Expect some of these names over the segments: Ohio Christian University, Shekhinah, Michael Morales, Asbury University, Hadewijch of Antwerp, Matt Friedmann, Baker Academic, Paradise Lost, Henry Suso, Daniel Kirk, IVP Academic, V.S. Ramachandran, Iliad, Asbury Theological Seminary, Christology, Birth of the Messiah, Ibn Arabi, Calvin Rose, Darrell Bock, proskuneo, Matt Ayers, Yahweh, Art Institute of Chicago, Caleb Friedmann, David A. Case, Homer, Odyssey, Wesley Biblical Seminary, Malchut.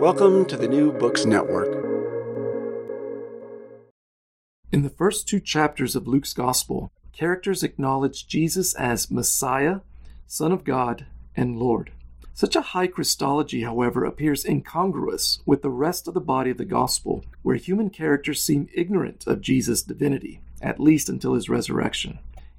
Welcome to the New Books Network. In the first two chapters of Luke's Gospel, characters acknowledge Jesus as Messiah, Son of God, and Lord. Such a high Christology, however, appears incongruous with the rest of the body of the Gospel, where human characters seem ignorant of Jesus' divinity, at least until his resurrection.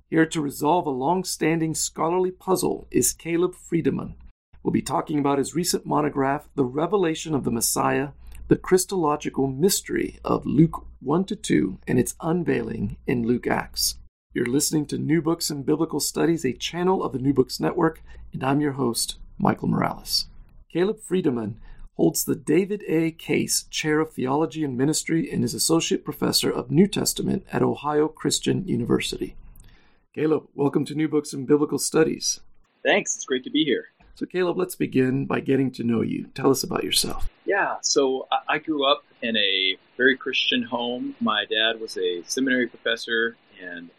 Here to resolve a long-standing scholarly puzzle is Caleb Friedmann. We'll be talking about his recent monograph, The Revelation of the Messiah, The Christological Mystery of Luke 1-2 and its Unveiling in Luke-Acts. You're listening to New Books and Biblical Studies, a channel of the New Books Network, and I'm your host, Michael Morales. Caleb Friedmann holds the David A. Case Chair of Theology and Ministry and is Associate Professor of New Testament at Ohio Christian University. Caleb, welcome to New Books and Biblical Studies. Thanks. It's great to be here. So, Caleb, let's begin by getting to know you. Tell us about yourself. Yeah, so I grew up in a very Christian home. My dad was a seminary professor, and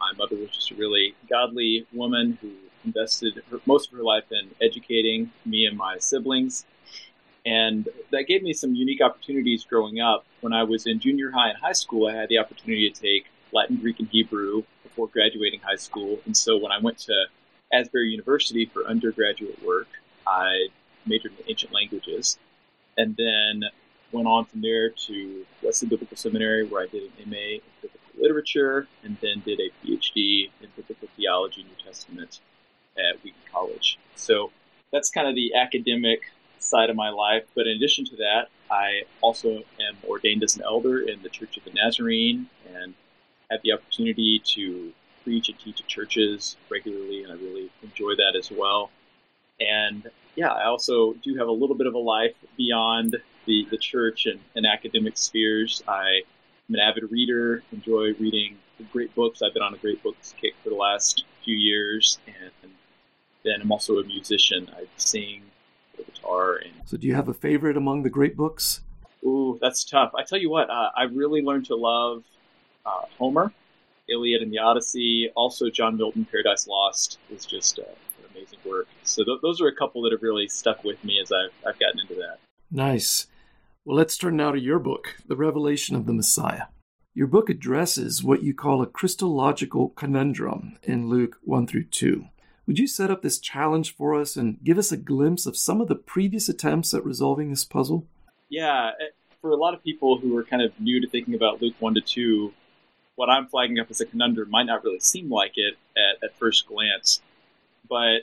my mother was just a really godly woman who invested most of her life in educating me and my siblings. And that gave me some unique opportunities growing up. When I was in junior high and high school, I had the opportunity to take Latin, Greek, and Hebrew before graduating high school. And so when I went to Asbury University for undergraduate work, I majored in ancient languages, and then went on from there to Wesley Biblical Seminary, where I did an MA in biblical literature, and then did a PhD in biblical theology, New Testament, at Wheaton College. So that's kind of the academic side of my life. But in addition to that, I also am ordained as an elder in the Church of the Nazarene, and had the opportunity to preach and teach at churches regularly, and I really enjoy that as well. And yeah, I also do have a little bit of a life beyond the church and academic spheres. I am an avid reader, enjoy reading great books. I've been on a great books kick for the last few years, and then I'm also a musician. I sing, play guitar. So do you have a favorite among the great books? Ooh, that's tough. I tell you what, I really learned to love Homer, Iliad and the Odyssey. Also, John Milton, Paradise Lost is just an amazing work. So those are a couple that have really stuck with me as I've gotten into that. Nice. Well, let's turn now to your book, The Revelation of the Messiah. Your book addresses what you call a Christological conundrum in Luke 1-2. Would you set up this challenge for us and give us a glimpse of some of the previous attempts at resolving this puzzle? Yeah. For a lot of people who are kind of new to thinking about Luke 1-2, what I'm flagging up as a conundrum might not really seem like it at first glance, but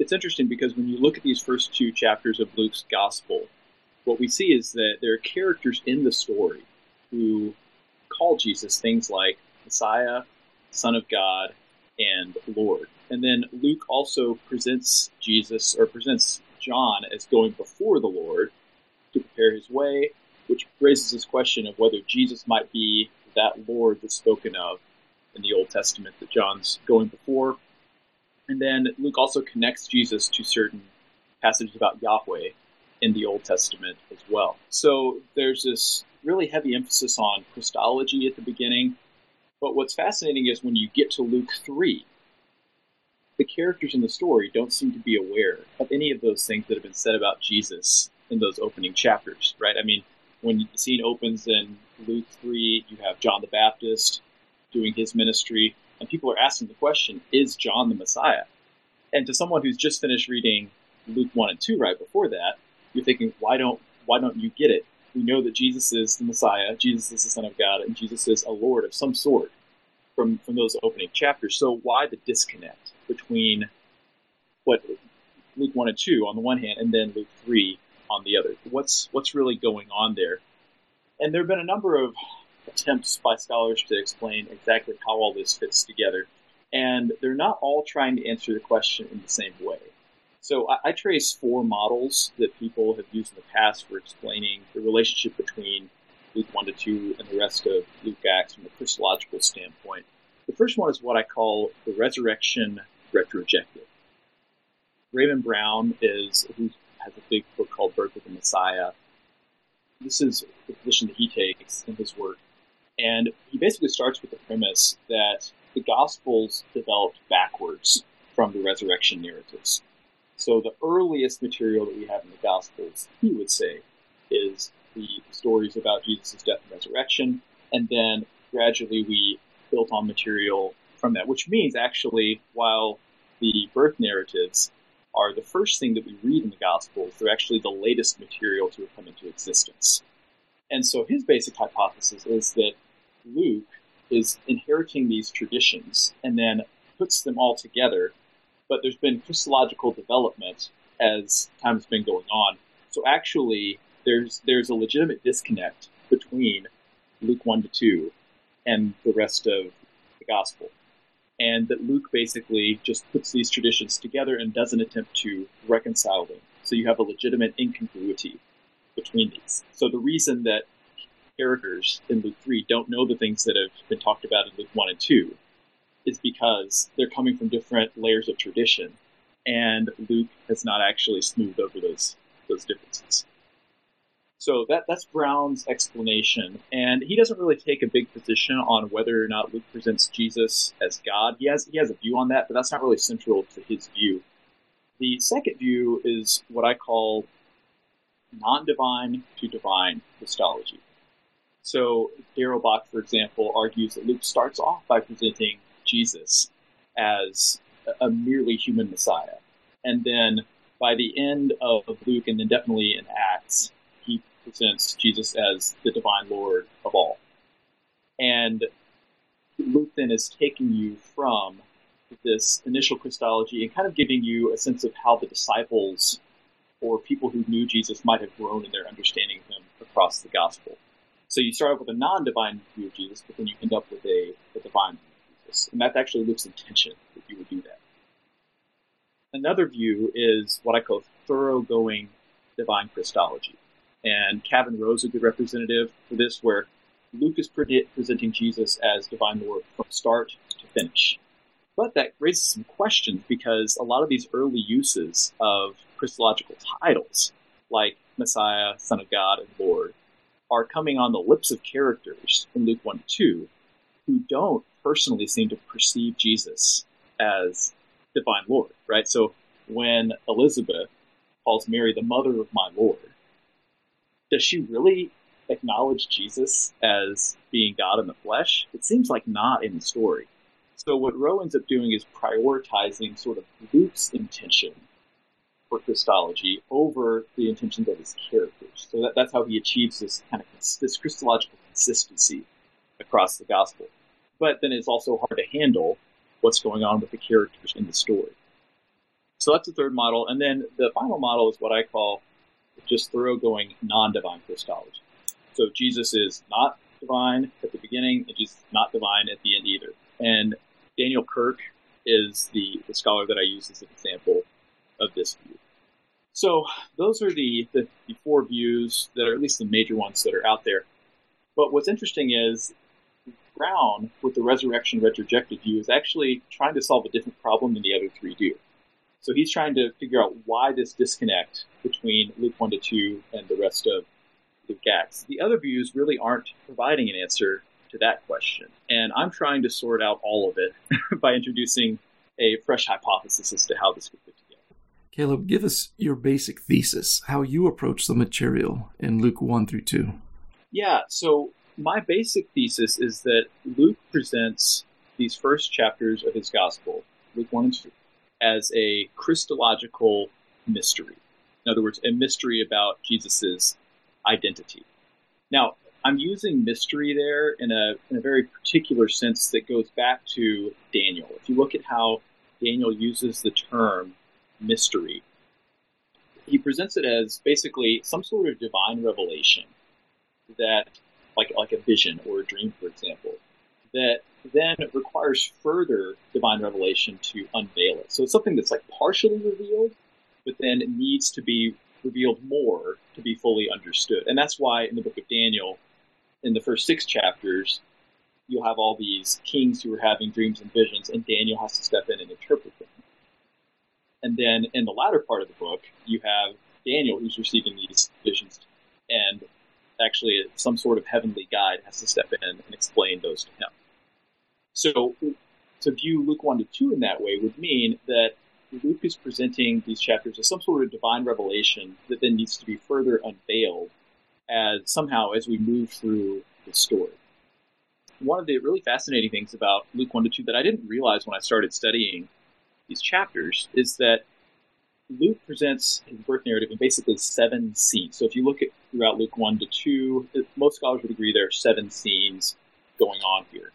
it's interesting because when you look at these first two chapters of Luke's gospel, what we see is that there are characters in the story who call Jesus things like Messiah, Son of God, and Lord. And then Luke also presents Jesus, or presents John, as going before the Lord to prepare his way, which raises this question of whether Jesus might be that Lord that's spoken of in the Old Testament that John's going before. And then Luke also connects Jesus to certain passages about Yahweh in the Old Testament as well. So there's this really heavy emphasis on Christology at the beginning. But what's fascinating is when you get to Luke 3, the characters in the story don't seem to be aware of any of those things that have been said about Jesus in those opening chapters, right? I mean, when the scene opens in Luke 3, you have John the Baptist doing his ministry, and people are asking the question, is John the Messiah? And to someone who's just finished reading Luke 1 and 2 right before that, you're thinking, why don't you get it? We know that Jesus is the Messiah, Jesus is the Son of God, and Jesus is a Lord of some sort from those opening chapters. So why the disconnect between what Luke 1 and 2 on the one hand, and then Luke 3 on the other? What's really going on there? And there have been a number of attempts by scholars to explain exactly how all this fits together, and they're not all trying to answer the question in the same way. So I trace four models that people have used in the past for explaining the relationship between Luke 1 to 2 and the rest of Luke Acts from a Christological standpoint. The first one is what I call the resurrection retrojective. Raymond Brown has a big book called Birth of the Messiah. This is the position that he takes in his work. And he basically starts with the premise that the Gospels developed backwards from the resurrection narratives. So the earliest material that we have in the Gospels, he would say, is the stories about Jesus' death and resurrection. And then gradually we built on material from that, which means actually while the birth narratives are the first thing that we read in the Gospels, they're actually the latest material to have come into existence. And so his basic hypothesis is that Luke is inheriting these traditions and then puts them all together, but there's been Christological development as time has been going on. So actually, there's a legitimate disconnect between Luke 1 to 2 and the rest of the Gospel. And that Luke basically just puts these traditions together and doesn't attempt to reconcile them. So you have a legitimate incongruity between these. So the reason that characters in Luke 3 don't know the things that have been talked about in Luke 1 and 2 is because they're coming from different layers of tradition, and Luke has not actually smoothed over those differences. So that's Brown's explanation, and he doesn't really take a big position on whether or not Luke presents Jesus as God. He has a view on that, but that's not really central to his view. The second view is what I call non-divine to divine Christology. So Darrell Bock, for example, argues that Luke starts off by presenting Jesus as a merely human Messiah. And then by the end of Luke, and then definitely in Acts, he presents Jesus as the divine Lord of all. And Luke then is taking you from this initial Christology and kind of giving you a sense of how the disciples or people who knew Jesus might have grown in their understanding of him across the gospel. So you start off with a non-divine view of Jesus, but then you end up with a divine view of Jesus. And that's actually Luke's intention, that you would do that. Another view is what I call thoroughgoing divine Christology. And Calvin Rose is a good representative for this, where Luke is presenting Jesus as divine Lord from start to finish. But that raises some questions, because a lot of these early uses of Christological titles, like Messiah, Son of God, and Lord, are coming on the lips of characters in Luke 1 and 2 who don't personally seem to perceive Jesus as divine Lord, right? So when Elizabeth calls Mary the mother of my Lord, does she really acknowledge Jesus as being God in the flesh? It seems like not in the story. So what Rowe ends up doing is prioritizing sort of Luke's intention for Christology over the intentions of his characters. So that's how he achieves this kind of this Christological consistency across the gospel. But then it's also hard to handle what's going on with the characters in the story. So that's the third model. And then the final model is what I call just thoroughgoing non-divine Christology. So Jesus is not divine at the beginning, and Jesus is not divine at the end either. And Daniel Kirk is the scholar that I use as an example of this view. So those are the four views that are at least the major ones that are out there. But what's interesting is Brown, with the resurrection retrojective view, is actually trying to solve a different problem than the other three do. So he's trying to figure out why this disconnect between Luke 1 to 2 and the rest of Luke Acts. The other views really aren't providing an answer to that question. And I'm trying to sort out all of it by introducing a fresh hypothesis as to how this could fit together. Caleb, give us your basic thesis, how you approach the material in Luke 1 through 2. Yeah, so my basic thesis is that Luke presents these first chapters of his gospel, Luke 1 and 2, as a Christological mystery. In other words, a mystery about Jesus's identity. Now, I'm using mystery there in a very particular sense that goes back to Daniel. If you look at how Daniel uses the term mystery, he presents it as basically some sort of divine revelation that, like a vision or a dream, for example, that then requires further divine revelation to unveil it. So it's something that's like partially revealed, but then needs to be revealed more to be fully understood. And that's why in the book of Daniel, in the first 6 chapters, you'll have all these kings who are having dreams and visions, and Daniel has to step in and interpret them. And then in the latter part of the book, you have Daniel who's receiving these visions, and actually some sort of heavenly guide has to step in and explain those to him. So to view Luke 1 to 2 in that way would mean that Luke is presenting these chapters as some sort of divine revelation that then needs to be further unveiled as somehow as we move through the story. One of the really fascinating things about Luke 1 to 2 that I didn't realize when I started studying these chapters is that Luke presents his birth narrative in basically 7 scenes. So if you look at throughout Luke 1 to 2, most scholars would agree there are 7 scenes going on here.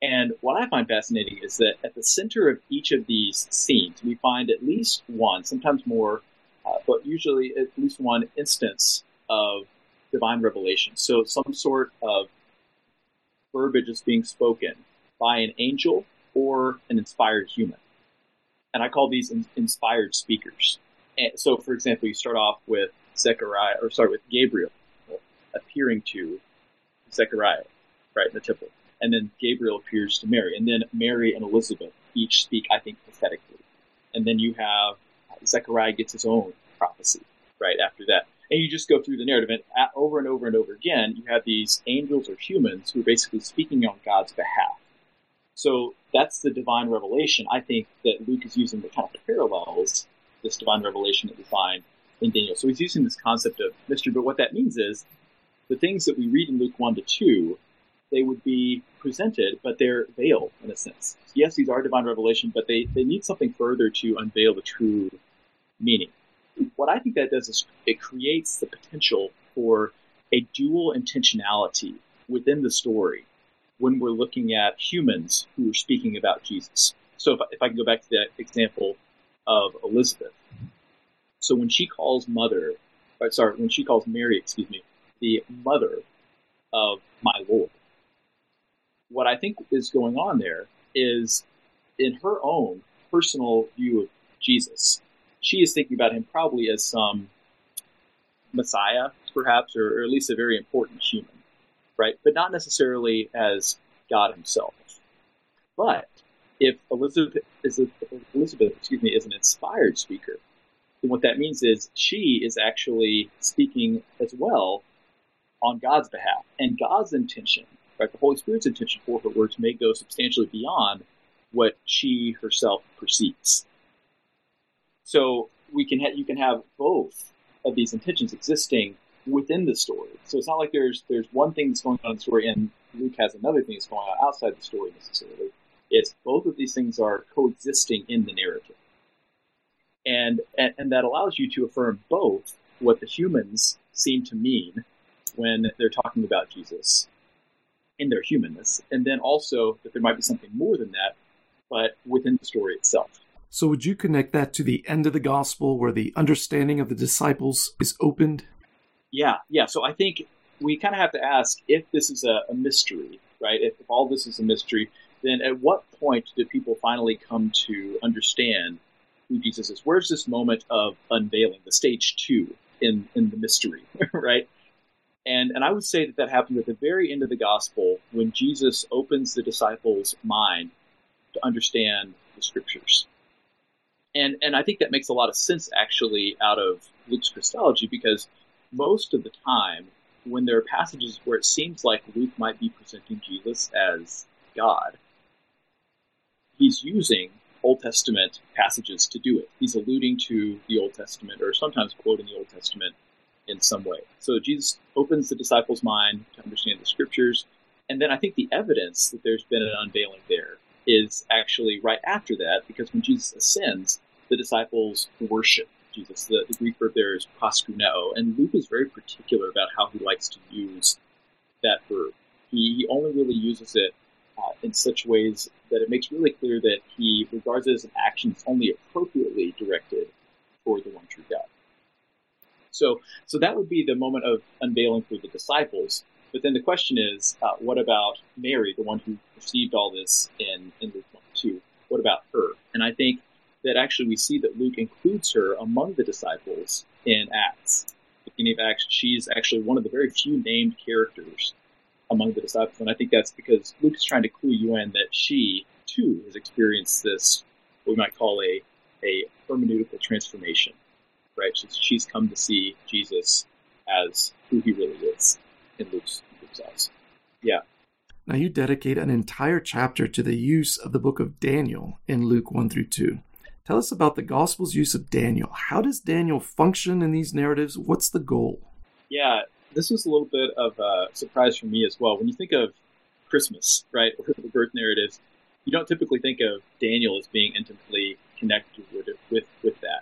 And what I find fascinating is that at the center of each of these scenes, we find at least one, sometimes more, but usually at least one instance of divine revelation. So some sort of verbiage is being spoken by an angel or an inspired human. And I call these inspired speakers. And so, for example, you start off with Gabriel appearing to Zechariah, right, in the temple. And then Gabriel appears to Mary. And then Mary and Elizabeth each speak, I think, prophetically. And then you have Zechariah gets his own prophecy right after that. And you just go through the narrative. And over and over and over again, you have these angels or humans who are basically speaking on God's behalf. So that's the divine revelation. I think that Luke is using the kind of parallels, this divine revelation that we find in Daniel. So he's using this concept of mystery. But what that means is the things that we read in Luke 1 to 2, they would be presented, but they're veiled in a sense. Yes, these are divine revelation, but they need something further to unveil the true meaning. What I think that does is it creates the potential for a dual intentionality within the story when we're looking at humans who are speaking about Jesus. So if I can go back to that example of Elizabeth. So when she calls Mary, the mother of my Lord, what I think is going on there is in her own personal view of Jesus, she is thinking about him probably as some Messiah, perhaps, or at least a very important human, right? But not necessarily as God himself. But if Elizabeth is an inspired speaker, then what that means is she is actually speaking as well on God's behalf. And God's intention, right, the Holy Spirit's intention for her words may go substantially beyond what she herself perceives. So you can have both of these intentions existing within the story. So it's not like there's one thing that's going on in the story and Luke has another thing that's going on outside the story necessarily. It's both of these things are coexisting in the narrative. And that allows you to affirm both what the humans seem to mean when they're talking about Jesus in their humanness, and then also that there might be something more than that, but within the story itself. So would you connect that to the end of the gospel where the understanding of the disciples is opened? Yeah. So I think we kind of have to ask if this is a mystery, right? If all this is a mystery, then at what point do people finally come to understand who Jesus is? Where's this moment of unveiling, the stage 2 in the mystery, right? And I would say that happened at the very end of the gospel when Jesus opens the disciples' mind to understand the scriptures. And I think that makes a lot of sense, actually, out of Luke's Christology, because most of the time, when there are passages where it seems like Luke might be presenting Jesus as God, he's using Old Testament passages to do it. He's alluding to the Old Testament or sometimes quoting the Old Testament in some way. So Jesus opens the disciples' mind to understand the scriptures. And then I think the evidence that there's been an unveiling there is actually right after that, because when Jesus ascends, the disciples worship Jesus. The Greek verb there is proskuneo, and Luke is very particular about how he likes to use that verb. He only really uses it in such ways that it makes really clear that he regards it as an action that's only appropriately directed toward the one true God. So that would be the moment of unveiling for the disciples. But then the question is, what about Mary, the one who received all this in Luke 1 and 2? What about her? And I think that actually we see that Luke includes her among the disciples in Acts. At the beginning of Acts, she's actually one of the very few named characters among the disciples. And I think that's because Luke is trying to clue you in that she, too, has experienced this, what we might call a hermeneutical transformation, right? She's come to see Jesus as who he really is in Luke's eyes. Yeah. Now, you dedicate an entire chapter to the use of the book of Daniel in Luke 1 through 2. Tell us about the Gospel's use of Daniel. How does Daniel function in these narratives? What's the goal? Yeah, this was a little bit of a surprise for me as well. When you think of Christmas, right, or the birth narratives, you don't typically think of Daniel as being intimately connected with that.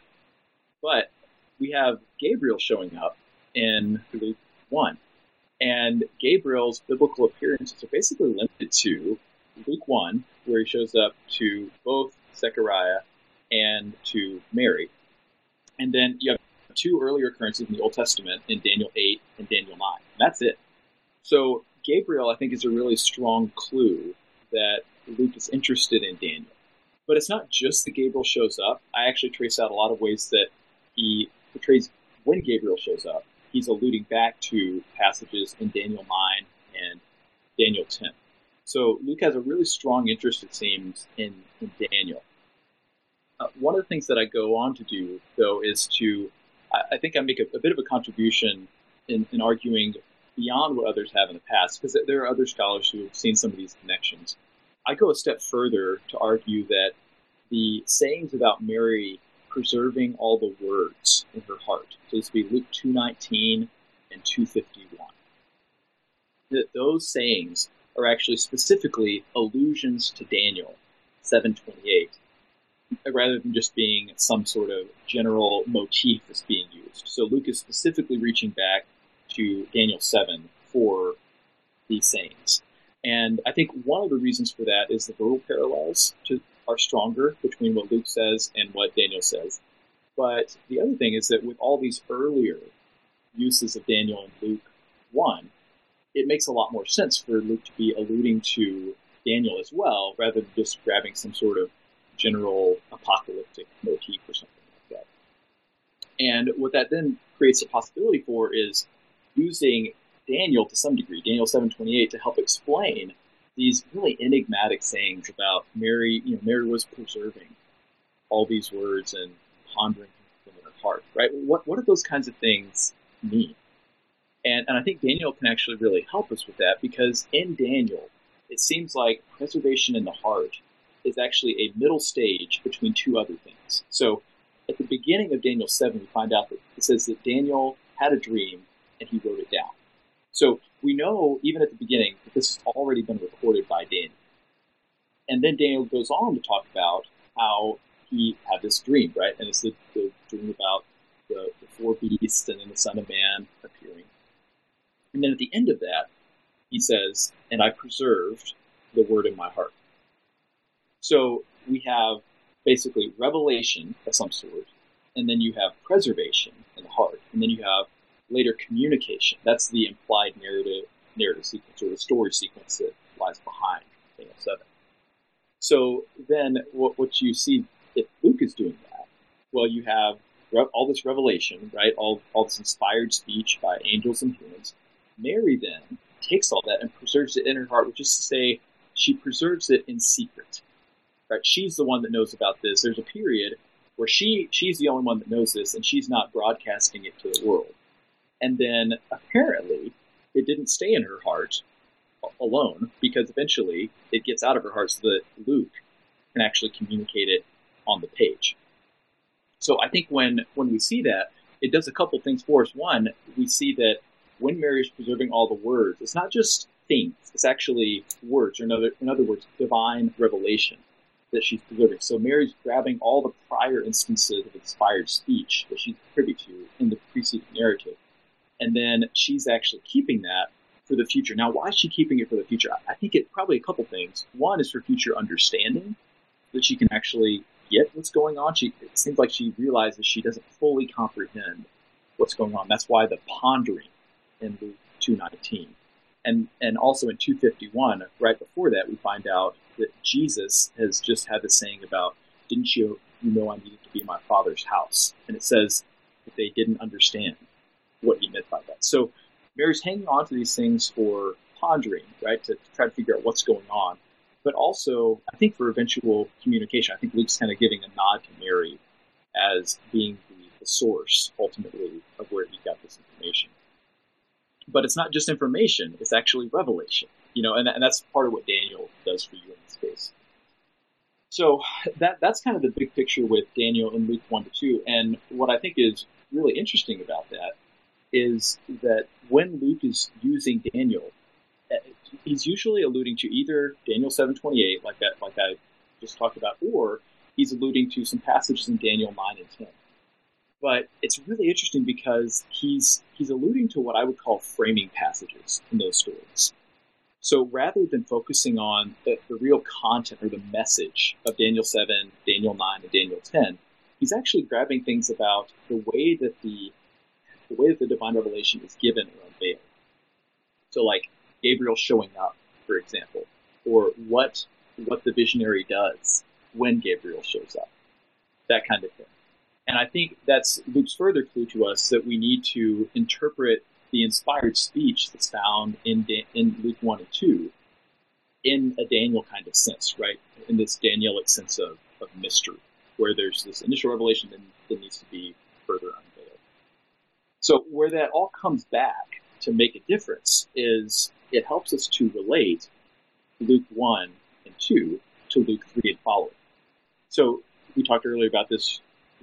But we have Gabriel showing up in Luke 1. And Gabriel's biblical appearances are basically limited to Luke 1, where he shows up to both Zechariah and to Mary. And then you have two earlier occurrences in the Old Testament in Daniel 8 and Daniel 9. That's it. So Gabriel, I think, is a really strong clue that Luke is interested in Daniel. But it's not just that Gabriel shows up. I actually trace out a lot of ways that he portrays when Gabriel shows up. He's alluding back to passages in Daniel 9 and Daniel 10. So Luke has a really strong interest, it seems, in Daniel. One of the things that I go on to do, though, is to, I think I make a bit of a contribution in arguing beyond what others have in the past, because there are other scholars who have seen some of these connections. I go a step further to argue that the sayings about Mary preserving all the words in her heart. So this would be Luke 2:19 and 2:51. That those sayings are actually specifically allusions to Daniel 7:28, rather than just being some sort of general motif that's being used. So Luke is specifically reaching back to Daniel 7 for these sayings. And I think one of the reasons for that is the verbal parallels are stronger between what Luke says and what Daniel says. But the other thing is that with all these earlier uses of Daniel in Luke 1, it makes a lot more sense for Luke to be alluding to Daniel as well, rather than just grabbing some sort of general apocalyptic motif or something like that. And what that then creates a possibility for is using Daniel to some degree, Daniel 7:28, to help explain these really enigmatic sayings about Mary. You know, Mary was preserving all these words and pondering them in her heart, right? What do those kinds of things mean? And I think Daniel can actually really help us with that, because in Daniel, it seems like preservation in the heart is actually a middle stage between two other things. So at the beginning of Daniel 7, we find out that it says that Daniel had a dream and he wrote it down. So we know, even at the beginning, that this has already been recorded by Daniel. And then Daniel goes on to talk about how he had this dream, right? And it's the dream about the four beasts and then the Son of Man appearing. And then at the end of that, he says, "And I preserved the word in my heart." So we have basically revelation of some sort, and then you have preservation in the heart, and then you have later communication. That's the implied narrative sequence, or the story sequence that lies behind Daniel 7. So then what you see, if Luke is doing that, well, you have all this revelation, right? All this inspired speech by angels and humans. Mary then takes all that and preserves it in her heart, which is to say she preserves it in secret, right? She's the one that knows about this. There's a period where she's the only one that knows this, and she's not broadcasting it to the world. And then, apparently, it didn't stay in her heart alone, because eventually it gets out of her heart so that Luke can actually communicate it on the page. So I think when we see that, it does a couple things for us. One, we see that when Mary is preserving all the words, it's not just things. It's actually words, or in other words, divine revelation that she's preserving. So Mary's grabbing all the prior instances of inspired speech that she's privy to in the preceding narrative. And then she's actually keeping that for the future. Now, why is she keeping it for the future? I think it's probably a couple things. One is for future understanding, so that she can actually get what's going on. It seems like she realizes she doesn't fully comprehend what's going on. That's why the pondering in Luke 2:19. And also in 2:51, right before that, we find out that Jesus has just had the saying about, didn't you you know I needed to be in my Father's house. And it says that they didn't understand what he meant by that. So Mary's hanging on to these things for pondering, right, to try to figure out what's going on. But also, I think for eventual communication, I think Luke's kind of giving a nod to Mary as being the source, ultimately, of where he got this information. But it's not just information, it's actually revelation. You know, and that's part of what Daniel does for you in this case. So that's kind of the big picture with Daniel in Luke 1-2. And what I think is really interesting about that is that when Luke is using Daniel, he's usually alluding to either Daniel 7:28, like I just talked about, or he's alluding to some passages in Daniel 9 and 10. But it's really interesting because he's alluding to what I would call framing passages in those stories. So rather than focusing on the real content or the message of Daniel 7, Daniel 9, and Daniel 10, he's actually grabbing things about the way that the divine revelation is given or unveiled. So like Gabriel showing up, for example, or what the visionary does when Gabriel shows up, that kind of thing. And I think that's Luke's further clue to us that we need to interpret the inspired speech that's found in Luke 1 and 2 in a Daniel kind of sense, right? In this Danielic sense of mystery, where there's this initial revelation that needs to be further unveiled. So where that all comes back to make a difference is it helps us to relate Luke 1 and 2 to Luke 3 and following. So we talked earlier about this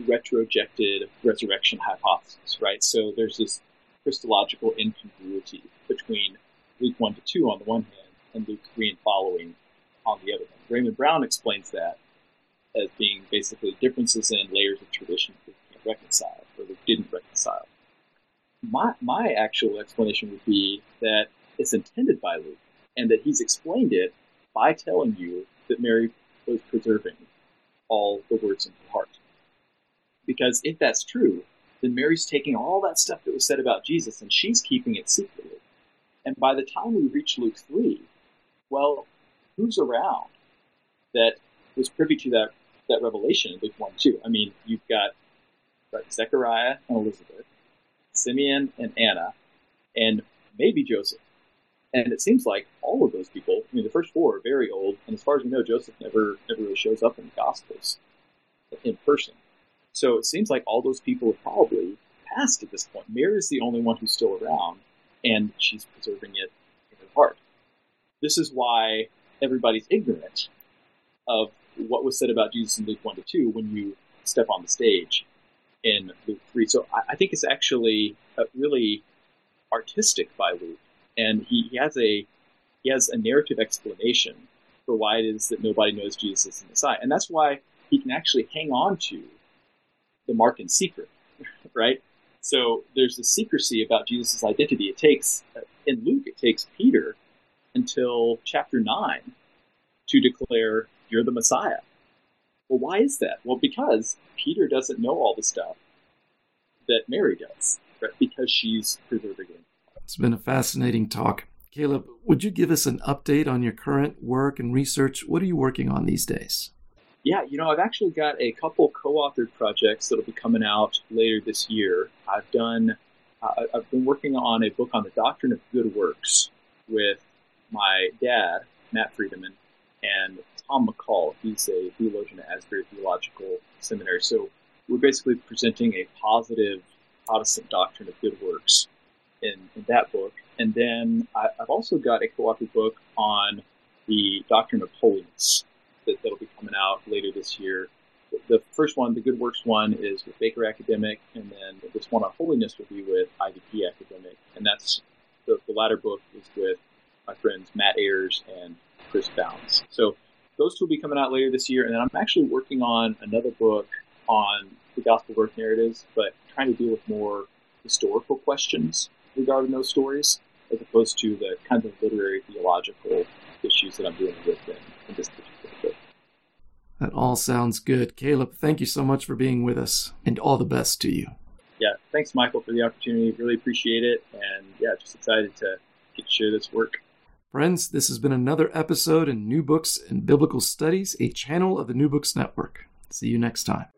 retrojected resurrection hypothesis, right? So there's this Christological incongruity between Luke 1-2 on the one hand and Luke 3 and following on the other hand. Raymond Brown explains that as being basically differences in layers of tradition that we can't reconcile or that didn't reconcile. My actual explanation would be that it's intended by Luke and that he's explained it by telling you that Mary was preserving all the words in her heart. Because if that's true, then Mary's taking all that stuff that was said about Jesus and she's keeping it secretly. And by the time we reach Luke 3, well, who's around that was privy to that revelation in Luke 1-2? I mean, you've got Zechariah and Elizabeth, Simeon and Anna, and maybe Joseph. And it seems like all of those people, I mean, the first four are very old, and as far as we know, Joseph never really shows up in the Gospels in person. So it seems like all those people have probably passed at this point. Mary is the only one who's still around, and she's preserving it in her heart. This is why everybody's ignorant of what was said about Jesus in Luke 1-2 when you step on the stage in Luke 3. So I think it's actually really artistic by Luke, and he has a narrative explanation for why it is that nobody knows Jesus is the Messiah. And that's why he can actually hang on to the mark in secret, right? So there's a secrecy about Jesus' identity. In Luke, it takes Peter until chapter 9 to declare, "You're the Messiah." Well, why is that? Well, because Peter doesn't know all the stuff that Mary does, right? Because she's preserving it. It's been a fascinating talk. Caleb, would you give us an update on your current work and research? What are you working on these days? Yeah, you know, I've actually got a couple co-authored projects that'll be coming out later this year. I've been working on a book on the doctrine of good works with my dad, Matt Friedmann, and Tom McCall. He's a theologian at Asbury Theological Seminary. So we're basically presenting a positive Protestant doctrine of good works in that book. And then I've also got a co-authored book on the doctrine of holiness. That'll be coming out later this year. The first one, the Good Works one, is with Baker Academic, and then this one on holiness will be with IVP Academic. And that's the latter book is with my friends Matt Ayers and Chris Bounds. So those two will be coming out later this year. And then I'm actually working on another book on the Gospel birth narratives, but trying to deal with more historical questions regarding those stories, as opposed to the kinds of literary theological issues that I'm dealing with in this particular book. That all sounds good. Caleb, thank you so much for being with us, and all the best to you. Yeah, thanks, Michael, for the opportunity. Really appreciate it, and yeah, just excited to get to share this work. Friends, this has been another episode in New Books and Biblical Studies, a channel of the New Books Network. See you next time.